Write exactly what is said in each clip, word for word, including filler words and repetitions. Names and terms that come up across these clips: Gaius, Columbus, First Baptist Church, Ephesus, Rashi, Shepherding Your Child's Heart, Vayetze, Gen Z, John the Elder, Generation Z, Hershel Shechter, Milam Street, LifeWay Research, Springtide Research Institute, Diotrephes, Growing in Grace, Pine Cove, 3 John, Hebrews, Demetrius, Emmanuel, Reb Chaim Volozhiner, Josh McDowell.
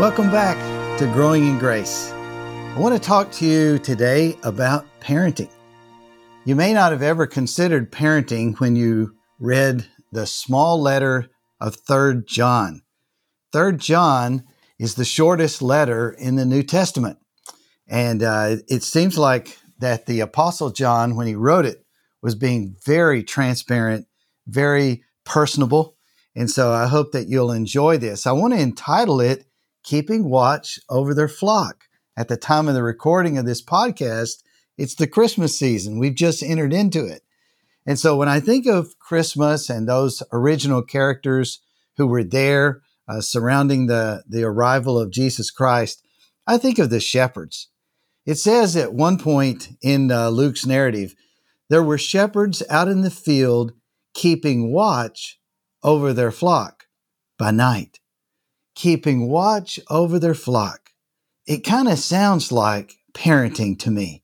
Welcome back to Growing in Grace. I want to talk to you today about parenting. You may not have ever considered parenting when you read the small letter of Third John. Third John is the shortest letter in the New Testament. And uh, it seems like that the Apostle John, when he wrote it, was being very transparent, very personable. And so I hope that you'll enjoy this. I want to entitle it, Keeping Watch Over Their Flock. At the time of the recording of this podcast, it's the Christmas season. We've just entered into it. And so when I think of Christmas and those original characters who were there uh, surrounding the, the arrival of Jesus Christ, I think of the shepherds. It says at one point in uh, Luke's narrative, there were shepherds out in the field keeping watch over their flock by night. Keeping watch over their flock. It kind of sounds like parenting to me.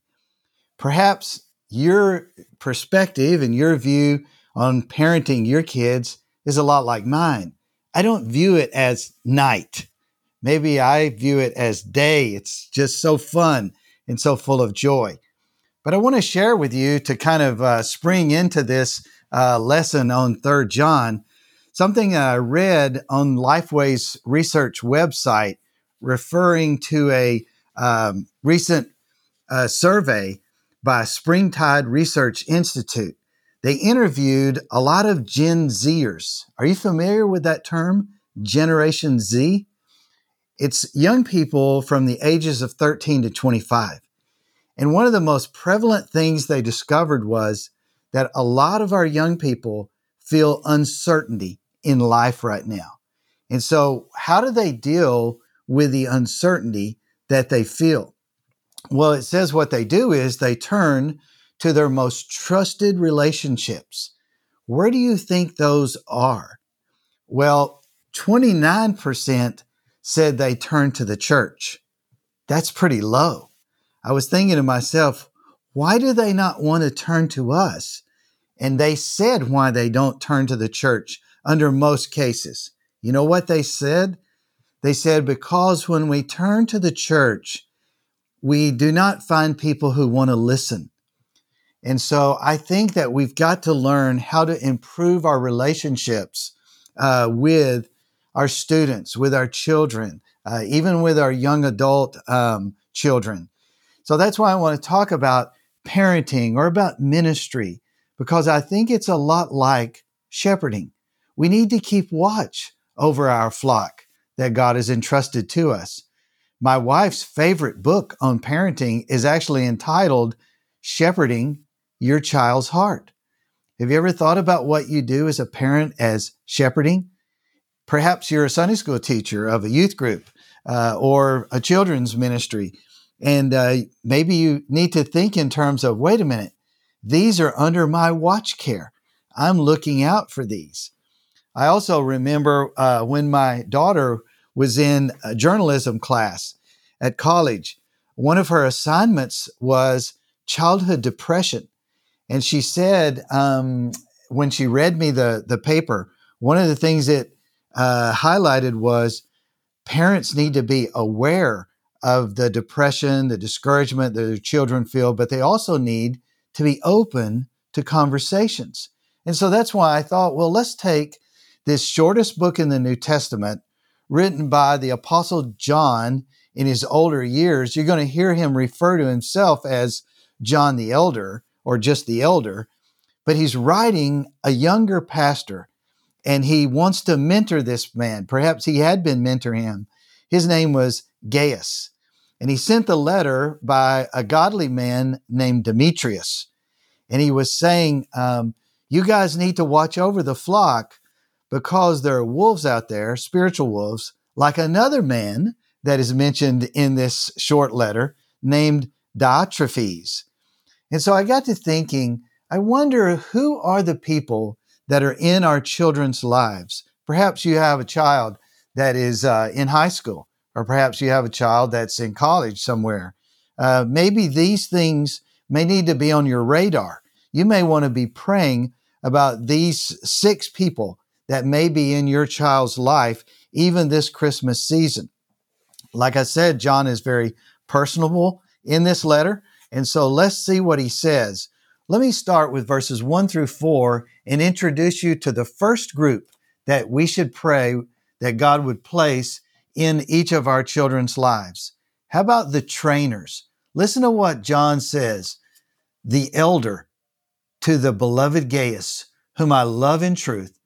Perhaps your perspective and your view on parenting your kids is a lot like mine. I don't view it as night. Maybe I view it as day. It's just so fun and so full of joy. But I want to share with you to kind of uh, spring into this uh, lesson on Third John, something I read on LifeWay's research website referring to a um, recent uh, survey by Springtide Research Institute. They interviewed a lot of Gen Zers. Are you familiar with that term, Generation Z? It's young people from the ages of thirteen to twenty-five. And one of the most prevalent things they discovered was that a lot of our young people feel uncertainty in life right now. And so how do they deal with the uncertainty that they feel? Well, it says what they do is they turn to their most trusted relationships. Where do you think those are? Well, twenty-nine percent said they turn to the church. That's pretty low. I was thinking to myself, why do they not want to turn to us? And they said why they don't turn to the church under most cases. You know what they said? They said, because when we turn to the church, we do not find people who want to listen. And so I think that we've got to learn how to improve our relationships uh, with our students, with our children, uh, even with our young adult um, children. So that's why I want to talk about parenting or about ministry, because I think it's a lot like shepherding. We need to keep watch over our flock that God has entrusted to us. My wife's favorite book on parenting is actually entitled Shepherding Your Child's Heart. Have you ever thought about what you do as a parent as shepherding? Perhaps you're a Sunday school teacher of a youth group uh, or a children's ministry, and uh, maybe you need to think in terms of, wait a minute, these are under my watch care. I'm looking out for these. I also remember uh, when my daughter was in a journalism class at college, one of her assignments was childhood depression. And she said, um, when she read me the, the paper, one of the things it uh, highlighted was parents need to be aware of the depression, the discouragement that their children feel, but they also need to be open to conversations. And so that's why I thought, well, let's take this shortest book in the New Testament, written by the Apostle John in his older years. You're going to hear him refer to himself as John the Elder, or just the Elder, but he's writing a younger pastor, and he wants to mentor this man. Perhaps he had been mentoring him. His name was Gaius. And he sent the letter by a godly man named Demetrius. And he was saying, um, you guys need to watch over the flock because there are wolves out there, spiritual wolves, like another man that is mentioned in this short letter named Diotrephes. And so I got to thinking, I wonder who are the people that are in our children's lives? Perhaps you have a child that is uh, in high school, or perhaps you have a child that's in college somewhere. Uh, maybe these things may need to be on your radar. You may want to be praying about these six people that may be in your child's life, even this Christmas season. Like I said, John is very personable in this letter. And so let's see what he says. Let me start with verses one through four and introduce you to the first group that we should pray that God would place in each of our children's lives. How about the trainers? Listen to what John says. The elder to the beloved Gaius, whom I love in truth.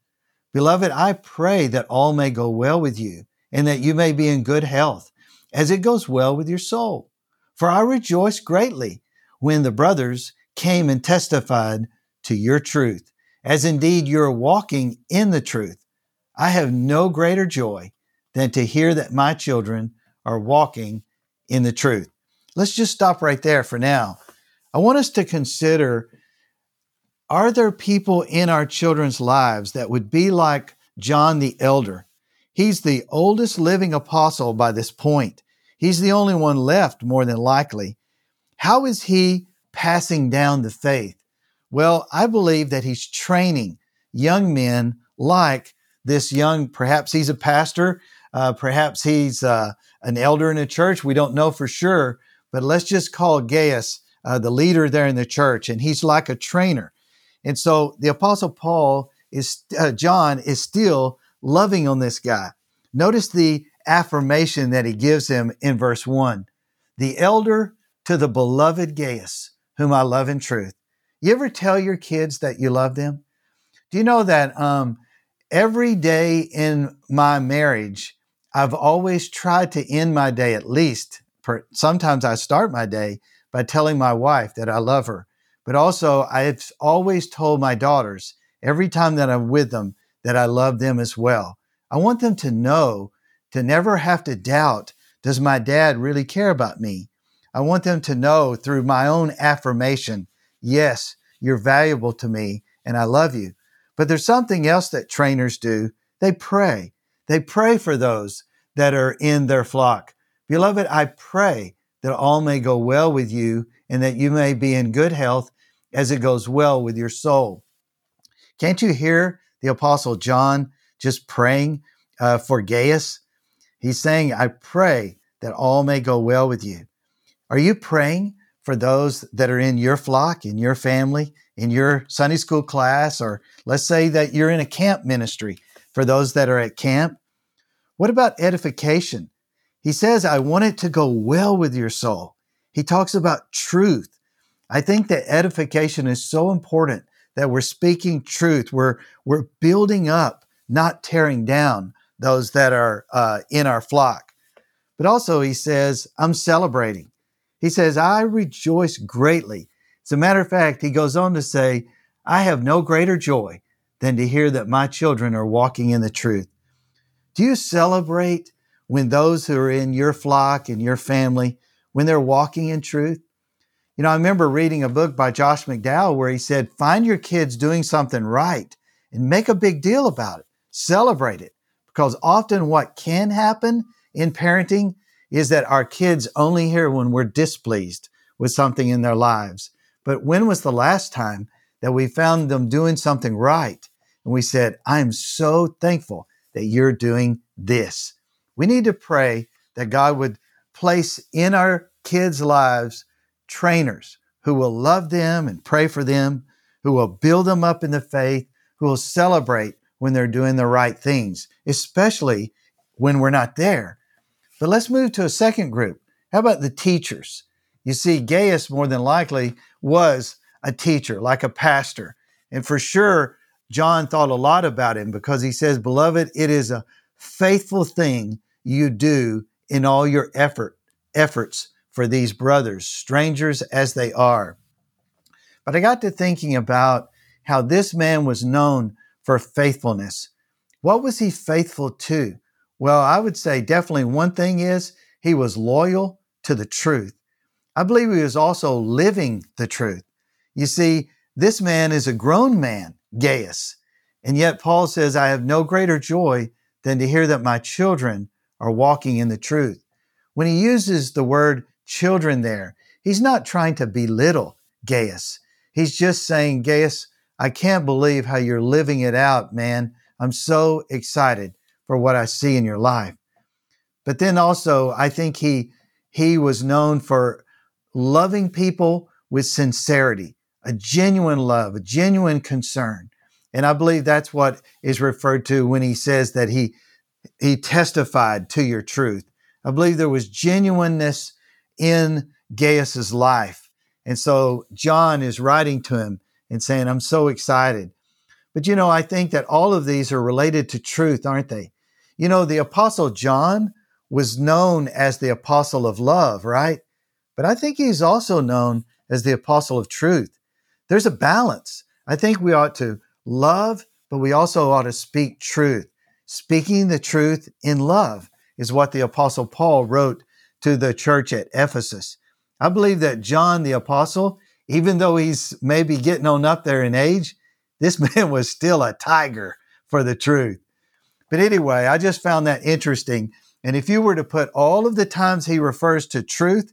Beloved, I pray that all may go well with you and that you may be in good health as it goes well with your soul. For I rejoice greatly when the brothers came and testified to your truth, as indeed you're walking in the truth. I have no greater joy than to hear that my children are walking in the truth. Let's just stop right there for now. I want us to consider, are there people in our children's lives that would be like John the Elder? He's the oldest living apostle by this point. He's the only one left, more than likely. How is he passing down the faith? Well, I believe that he's training young men like this young, perhaps he's a pastor, uh, perhaps he's uh, an elder in a church. We don't know for sure, but let's just call Gaius uh, the leader there in the church, and he's like a trainer. And so the Apostle Paul is, uh, John is still loving on this guy. Notice the affirmation that he gives him in verse one, the elder to the beloved Gaius, whom I love in truth. You ever tell your kids that you love them? Do you know that um, every day in my marriage, I've always tried to end my day at least, per, sometimes I start my day by telling my wife that I love her. But also, I've always told my daughters, every time that I'm with them, that I love them as well. I want them to know, to never have to doubt, does my dad really care about me? I want them to know through my own affirmation, yes, you're valuable to me and I love you. But there's something else that trainers do. They pray. They pray for those that are in their flock. Beloved, I pray that all may go well with you and that you may be in good health as it goes well with your soul. Can't you hear the Apostle John just praying uh, for Gaius? He's saying, I pray that all may go well with you. Are you praying for those that are in your flock, in your family, in your Sunday school class, or let's say that you're in a camp ministry for those that are at camp? What about edification? He says, I want it to go well with your soul. He talks about truth. I think that edification is so important, that we're speaking truth. We're, we're building up, not tearing down those that are uh, in our flock. But also he says, I'm celebrating. He says, I rejoice greatly. As a matter of fact, he goes on to say, I have no greater joy than to hear that my children are walking in the truth. Do you celebrate when those who are in your flock and your family, when they're walking in truth? You know, I remember reading a book by Josh McDowell where he said, find your kids doing something right and make a big deal about it. Celebrate it. Because often what can happen in parenting is that our kids only hear when we're displeased with something in their lives. But when was the last time that we found them doing something right? And we said, I'm so thankful that you're doing this. We need to pray that God would place in our kids' lives trainers who will love them and pray for them, who will build them up in the faith, who will celebrate when they're doing the right things, especially when we're not there. But let's move to a second group. How about the teachers? You see, Gaius more than likely was a teacher, like a pastor. And for sure, John thought a lot about him because he says, beloved, it is a faithful thing you do in all your effort, efforts for these brothers, strangers as they are. But I got to thinking about how this man was known for faithfulness. What was he faithful to? Well, I would say definitely one thing is he was loyal to the truth. I believe he was also living the truth. You see, this man is a grown man, Gaius. And yet Paul says, I have no greater joy than to hear that my children are walking in the truth. When he uses the word children there, he's not trying to belittle Gaius. He's just saying, Gaius, I can't believe how you're living it out, man. I'm so excited for what I see in your life. But then also, I think he he was known for loving people with sincerity, a genuine love, a genuine concern. And I believe that's what is referred to when he says that he, he testified to your truth. I believe there was genuineness in Gaius's life. And so John is writing to him and saying, I'm so excited. But, you know, I think that all of these are related to truth, aren't they? You know, the Apostle John was known as the Apostle of love, right? But I think he's also known as the Apostle of truth. There's a balance. I think we ought to love, but we also ought to speak truth. Speaking the truth in love is what the Apostle Paul wrote to the church at Ephesus. I believe that John the Apostle, even though he's maybe getting on up there in age, this man was still a tiger for the truth. But anyway, I just found that interesting. And if you were to put all of the times he refers to truth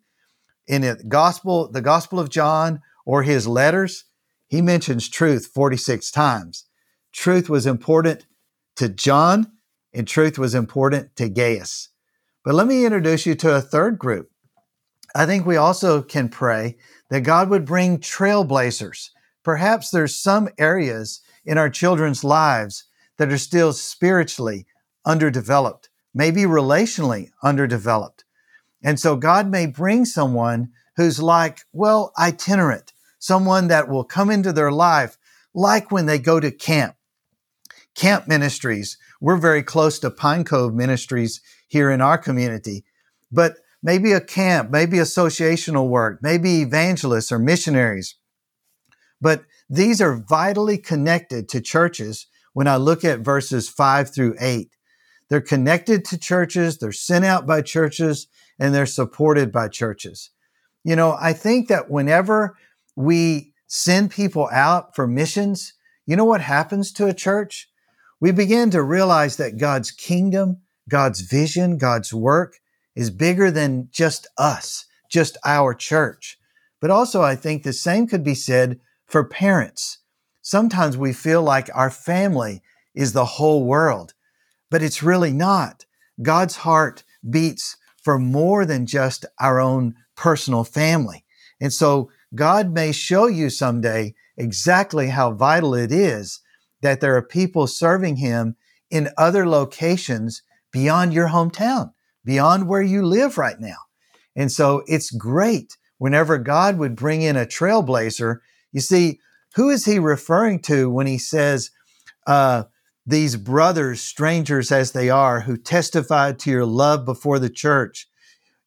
in the gospel, the Gospel of John, or his letters, he mentions truth forty-six times. Truth was important to John, and truth was important to Gaius. But let me introduce you to a third group. I think we also can pray that God would bring trailblazers. Perhaps there's some areas in our children's lives that are still spiritually underdeveloped, maybe relationally underdeveloped. And so God may bring someone who's like, well, itinerant, someone that will come into their life, like when they go to camp, camp ministries. We're very close to Pine Cove ministries here in our community, but maybe a camp, maybe associational work, maybe evangelists or missionaries. But these are vitally connected to churches. When I look at verses five through eight, they're connected to churches, they're sent out by churches, and they're supported by churches. You know, I think that whenever we send people out for missions, you know what happens to a church? We begin to realize that God's kingdom, God's vision, God's work is bigger than just us, just our church. But also, I think the same could be said for parents. Sometimes we feel like our family is the whole world, but it's really not. God's heart beats for more than just our own personal family. And so God may show you someday exactly how vital it is that there are people serving Him in other locations beyond your hometown, beyond where you live right now. And so it's great whenever God would bring in a trailblazer. You see, who is He referring to when He says, uh, these brothers, strangers as they are, who testified to your love before the church?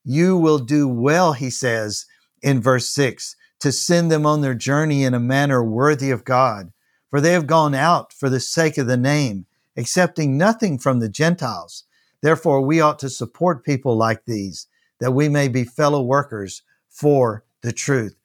You will do well, He says in verse six, to send them on their journey in a manner worthy of God. For they have gone out for the sake of the name, accepting nothing from the Gentiles. Therefore, we ought to support people like these, that we may be fellow workers for the truth.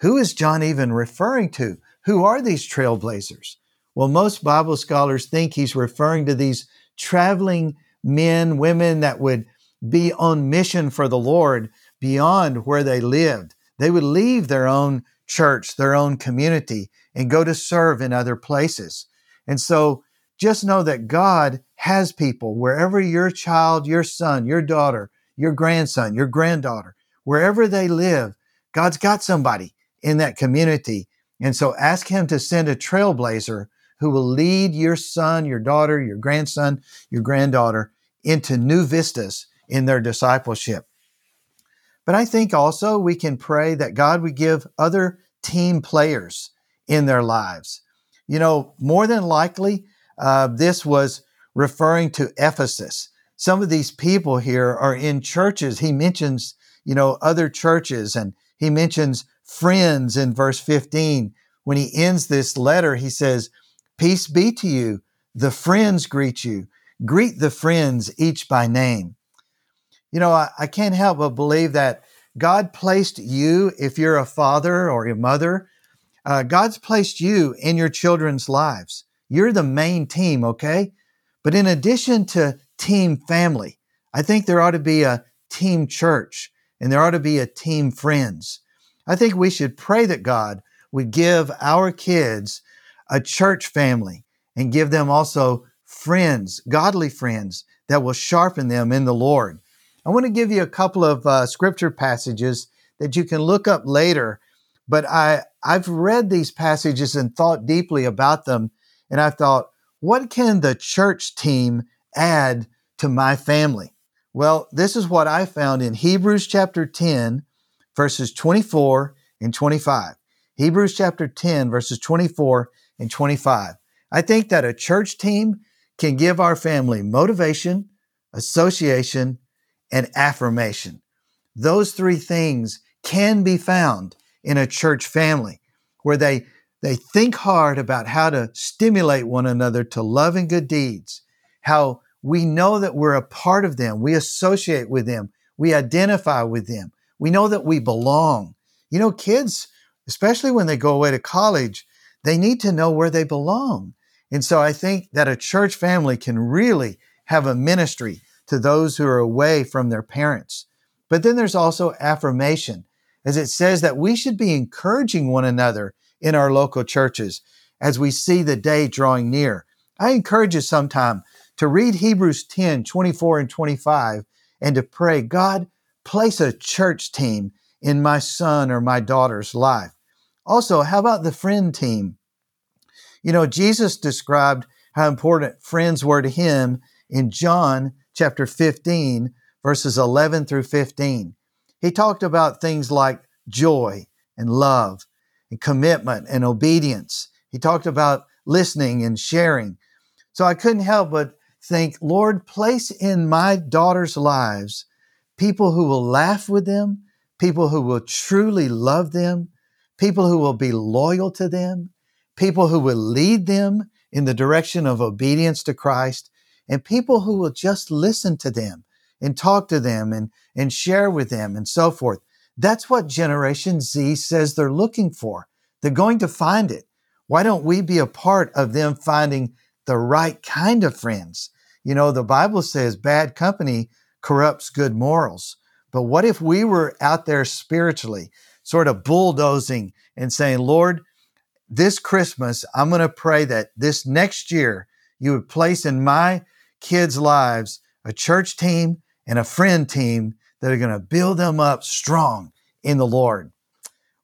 Who is John even referring to? Who are these trailblazers? Well, most Bible scholars think he's referring to these traveling men, women that would be on mission for the Lord beyond where they lived. They would leave their own church, their own community, and go to serve in other places. And so just know that God has people wherever your child, your son, your daughter, your grandson, your granddaughter, wherever they live, God's got somebody in that community. And so ask Him to send a trailblazer who will lead your son, your daughter, your grandson, your granddaughter into new vistas in their discipleship. But I think also we can pray that God would give other team players in their lives. You know, more than likely, uh, this was referring to Ephesus. Some of these people here are in churches. He mentions, you know, other churches, and he mentions friends in verse fifteen. When he ends this letter, he says, peace be to you The friends greet you. Greet the friends each by name. You know, I, I can't help but believe that God placed you, if you're a father or a mother, uh, God's placed you in your children's lives. You're the main team, okay? But in addition to team family, I think there ought to be a team church and there ought to be a team friends. I think we should pray that God would give our kids a church family and give them also friends, godly friends that will sharpen them in the Lord. I want to give you a couple of uh, scripture passages that you can look up later, but I, I've read these passages and thought deeply about them. And I thought, what can the church team add to my family? Well, this is what I found in Hebrews chapter ten, verses twenty-four and twenty-five. Hebrews chapter ten, verses twenty-four and twenty-five. I think that a church team can give our family motivation, association, and affirmation. Those three things can be found in a church family where they, they think hard about how to stimulate one another to love and good deeds, how we know that we're a part of them, we associate with them, we identify with them, we know that we belong. You know, kids, especially when they go away to college, they need to know where they belong. And so I think that a church family can really have a ministry to those who are away from their parents. But then there's also affirmation, as it says that we should be encouraging one another in our local churches as we see the day drawing near. I encourage you sometime to read Hebrews ten, twenty-four and twenty-five, and to pray, God, place a church team in my son or my daughter's life. Also, how about the friend team? You know, Jesus described how important friends were to him in John chapter fifteen, verses eleven through fifteen. He talked about things like joy and love and commitment and obedience. He talked about listening and sharing. So I couldn't help but think, Lord, place in my daughter's lives people who will laugh with them, people who will truly love them, people who will be loyal to them, people who will lead them in the direction of obedience to Christ, and people who will just listen to them and talk to them and, and share with them and so forth. That's what Generation Z says they're looking for. They're going to find it. Why don't we be a part of them finding the right kind of friends? You know, the Bible says bad company corrupts good morals. But what if we were out there spiritually, sort of bulldozing and saying, Lord, this Christmas, I'm going to pray that this next year you would place in my kids' lives a church team and a friend team that are going to build them up strong in the Lord.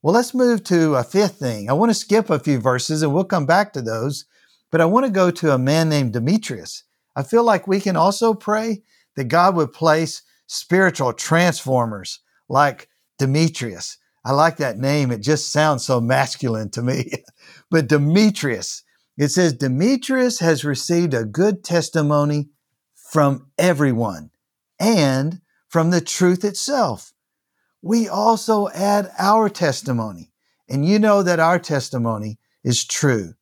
Well, let's move to a fifth thing. I want to skip a few verses and we'll come back to those, but I want to go to a man named Demetrius. I feel like we can also pray that God would place spiritual transformers like Demetrius. I like that name. It just sounds so masculine to me. But Demetrius, it says, Demetrius has received a good testimony from everyone and from the truth itself. We also add our testimony, and you know that our testimony is true.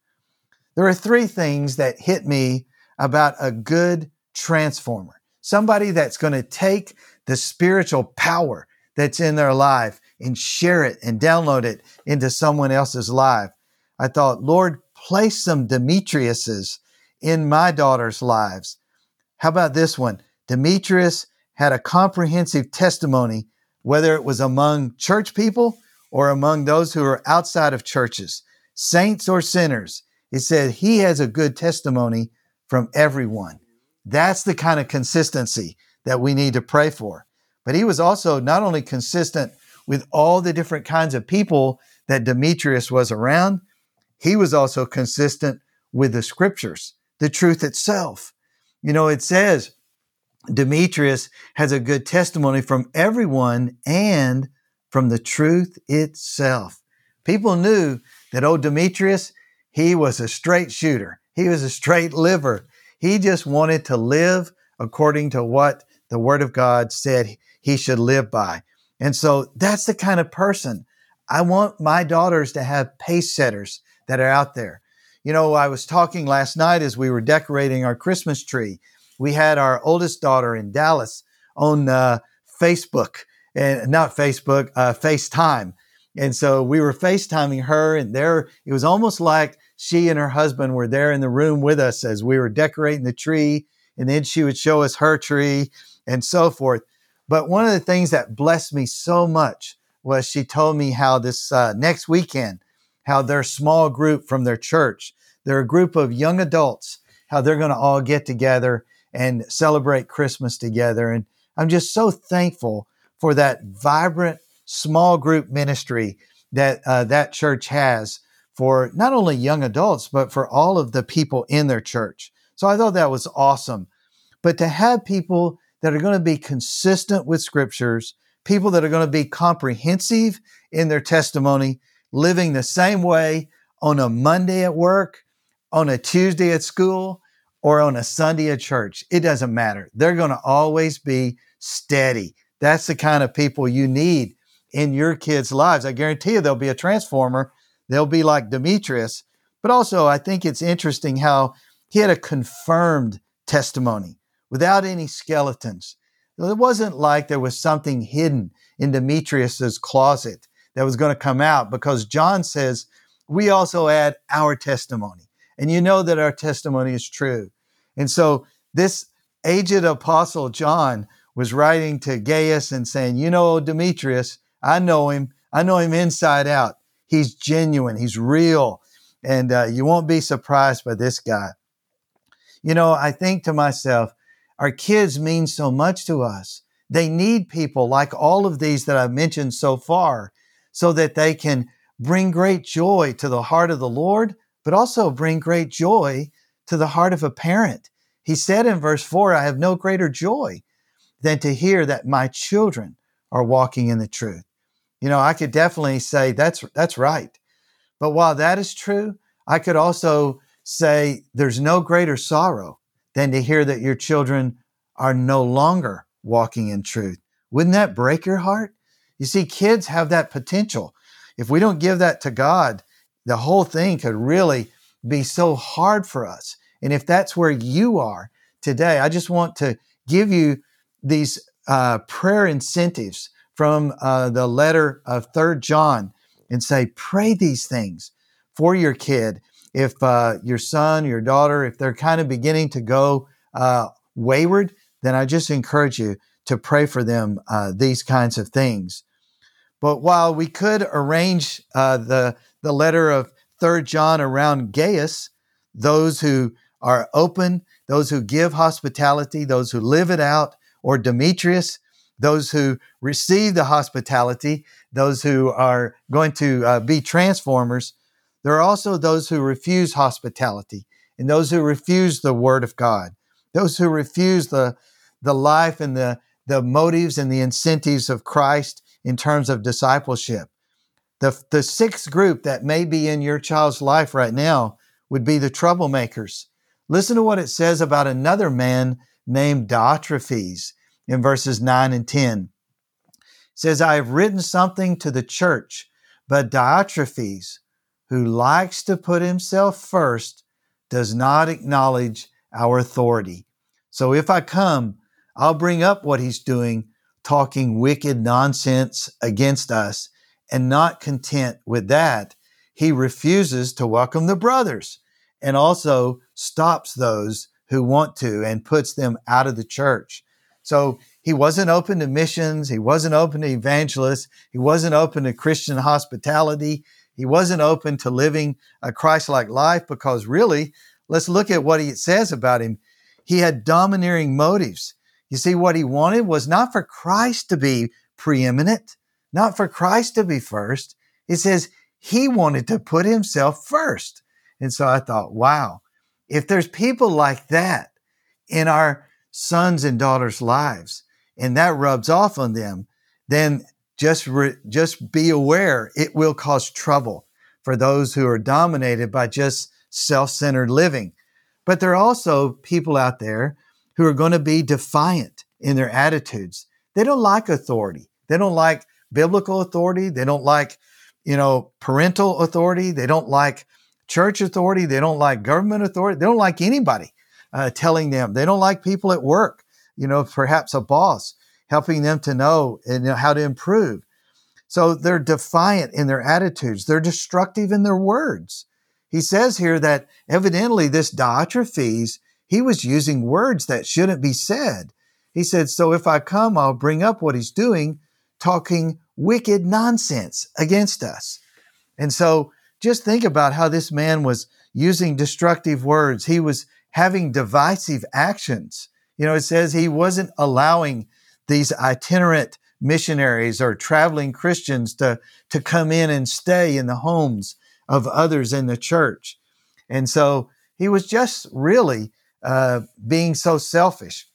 There are three things that hit me about a good transformer, somebody that's going to take the spiritual power that's in their life and share it and download it into someone else's life. I thought, Lord, place some Demetriuses in my daughter's lives. How about this one? Demetrius had a comprehensive testimony, whether it was among church people or among those who are outside of churches, saints or sinners. It said he has a good testimony from everyone. That's the kind of consistency that we need to pray for. But he was also not only consistent with all the different kinds of people that Demetrius was around, he was also consistent with the scriptures, the truth itself. You know, it says Demetrius has a good testimony from everyone and from the truth itself. People knew that old Demetrius, he was a straight shooter. He was a straight liver. He just wanted to live according to what the Word of God said he should live by. And so that's the kind of person I want my daughters to have, pace setters that are out there. You know, I was talking last night as we were decorating our Christmas tree. We had our oldest daughter in Dallas on uh, Facebook, and not Facebook, uh, FaceTime. And so we were FaceTiming her, and there it was almost like she and her husband were there in the room with us as we were decorating the tree, and then she would show us her tree and so forth. But one of the things that blessed me so much was she told me how this uh, next weekend, how their small group from their church, they're a group of young adults, how they're going to all get together and celebrate Christmas together. And I'm just so thankful for that vibrant small group ministry that uh, that church has for not only young adults, but for all of the people in their church. So I thought that was awesome. But to have people that are going to be consistent with scriptures, people that are going to be comprehensive in their testimony, living the same way on a Monday at work, on a Tuesday at school, or on a Sunday at church. It doesn't matter. They're going to always be steady. That's the kind of people you need in your kids' lives. I guarantee you they'll be a transformer. They'll be like Demetrius. But also, I think it's interesting how he had a confirmed testimony without any skeletons. It wasn't like there was something hidden in Demetrius's closet that was going to come out, because John says, we also add our testimony. And you know that our testimony is true. And so this aged apostle John was writing to Gaius and saying, you know, Demetrius, I know him. I know him inside out. He's genuine. He's real. And uh, you won't be surprised by this guy. You know, I think to myself, our kids mean so much to us. They need people like all of these that I've mentioned so far, so that they can bring great joy to the heart of the Lord, but also bring great joy to the heart of a parent. He said in verse four, I have no greater joy than to hear that my children are walking in the truth. You know, I could definitely say that's, that's right. But while that is true, I could also say there's no greater sorrow than to hear that your children are no longer walking in truth. Wouldn't that break your heart? You see, kids have that potential. If we don't give that to God, the whole thing could really be so hard for us. And if that's where you are today, I just want to give you these uh, prayer incentives from uh, the letter of Third John and say, pray these things for your kid. If uh, your son, your daughter, if they're kind of beginning to go uh, wayward, then I just encourage you to pray for them uh, these kinds of things. But while we could arrange uh, the, the letter of Third John around Gaius, those who are open, those who give hospitality, those who live it out, or Demetrius, those who receive the hospitality, those who are going to uh, be transformers, there are also those who refuse hospitality and those who refuse the word of God, those who refuse the, the life and the, the motives and the incentives of Christ in terms of discipleship. The, the sixth group that may be in your child's life right now would be the troublemakers. Listen to what it says about another man named Diotrephes in verses nine and ten. It says, I have written something to the church, but Diotrephes, who likes to put himself first, does not acknowledge our authority. So if I come, I'll bring up what he's doing, talking wicked nonsense against us, and not content with that, he refuses to welcome the brothers and also stops those who want to and puts them out of the church. So he wasn't open to missions. He wasn't open to evangelists. He wasn't open to Christian hospitality. He wasn't open to living a Christ-like life, because really, let's look at what it says about him. He had domineering motives. You see, what he wanted was not for Christ to be preeminent, not for Christ to be first. It says he wanted to put himself first. And so I thought, wow, if there's people like that in our sons and daughters' lives, and that rubs off on them, then Just, re, just be aware it will cause trouble for those who are dominated by just self-centered living. But there are also people out there who are going to be defiant in their attitudes. They don't like authority. They don't like biblical authority. They don't like, you know, parental authority. They don't like church authority. They don't like government authority. They don't like anybody uh, telling them. They don't like people at work, you know, perhaps a boss helping them to know and you know, how to improve. So they're defiant in their attitudes. They're destructive in their words. He says here that evidently this Diotrephes, he was using words that shouldn't be said. He said, so if I come, I'll bring up what he's doing, talking wicked nonsense against us. And so just think about how this man was using destructive words. He was having divisive actions. You know, it says he wasn't allowing these itinerant missionaries or traveling Christians to, to come in and stay in the homes of others in the church. And so he was just really uh, being so selfish.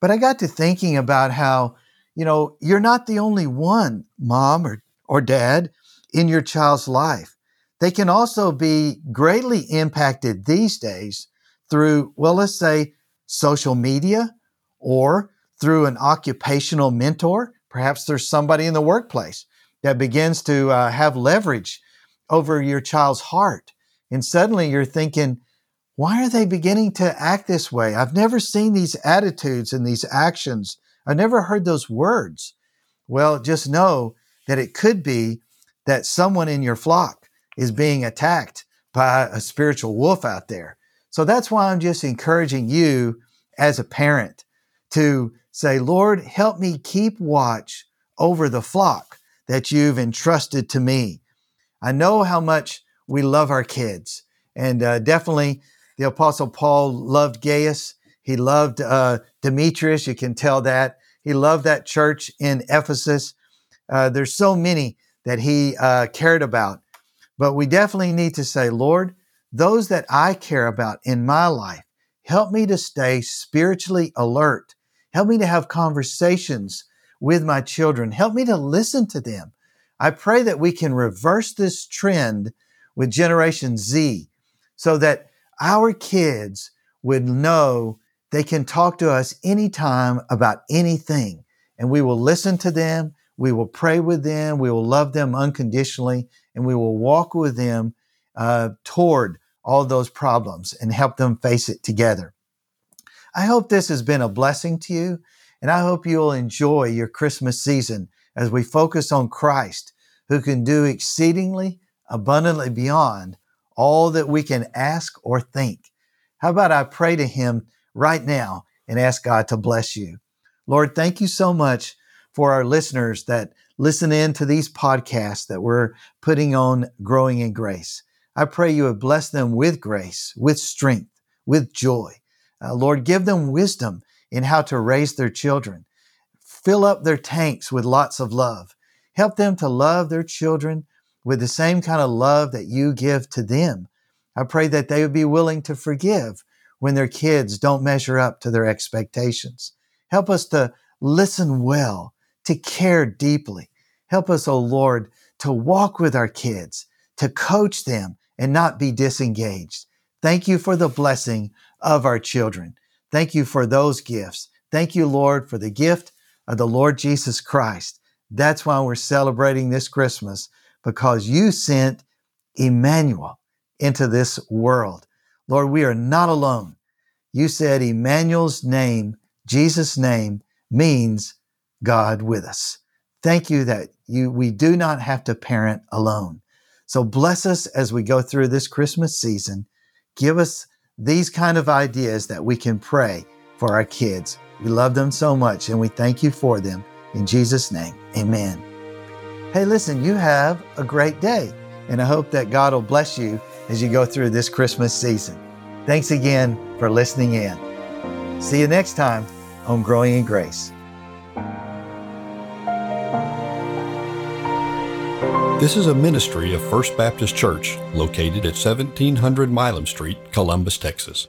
But I got to thinking about how, you know, you're not the only one, mom or, or dad, in your child's life. They can also be greatly impacted these days through, well, let's say social media or through an occupational mentor. Perhaps there's somebody in the workplace that begins to uh, have leverage over your child's heart. And suddenly you're thinking, why are they beginning to act this way? I've never seen these attitudes and these actions. I've never heard those words. Well, just know that it could be that someone in your flock is being attacked by a spiritual wolf out there. So that's why I'm just encouraging you as a parent to say, Lord, help me keep watch over the flock that you've entrusted to me. I know how much we love our kids. And uh, definitely the Apostle Paul loved Gaius. He loved uh, Demetrius. You can tell that. He loved that church in Ephesus. Uh, there's so many that he uh, cared about. But we definitely need to say, Lord, those that I care about in my life, help me to stay spiritually alert. Help me to have conversations with my children. Help me to listen to them. I pray that we can reverse this trend with Generation Z so that our kids would know they can talk to us anytime about anything, and we will listen to them, we will pray with them, we will love them unconditionally, and we will walk with them uh, toward all those problems and help them face it together. I hope this has been a blessing to you, and I hope you'll enjoy your Christmas season as we focus on Christ, who can do exceedingly abundantly beyond all that we can ask or think. How about I pray to him right now and ask God to bless you. Lord, thank you so much for our listeners that listen in to these podcasts that we're putting on Growing in Grace. I pray you would bless them with grace, with strength, with joy. Uh, Lord, give them wisdom in how to raise their children. Fill up their tanks with lots of love. Help them to love their children with the same kind of love that you give to them. I pray that they would be willing to forgive when their kids don't measure up to their expectations. Help us to listen well, to care deeply. Help us, oh Lord, to walk with our kids, to coach them and not be disengaged. Thank you for the blessing of our children. Thank you for those gifts. Thank you, Lord, for the gift of the Lord Jesus Christ. That's why we're celebrating this Christmas, because you sent Emmanuel into this world. Lord, we are not alone. You said Emmanuel's name, Jesus' name, means God with us. Thank you that you we do not have to parent alone. So bless us as we go through this Christmas season. Give us these kind of ideas that we can pray for our kids. We love them so much, and we thank you for them. In Jesus' name, amen. Hey, listen, you have a great day, and I hope that God will bless you as you go through this Christmas season. Thanks again for listening in. See you next time on Growing in Grace. This is a ministry of First Baptist Church located at seventeen hundred Milam Street, Columbus, Texas.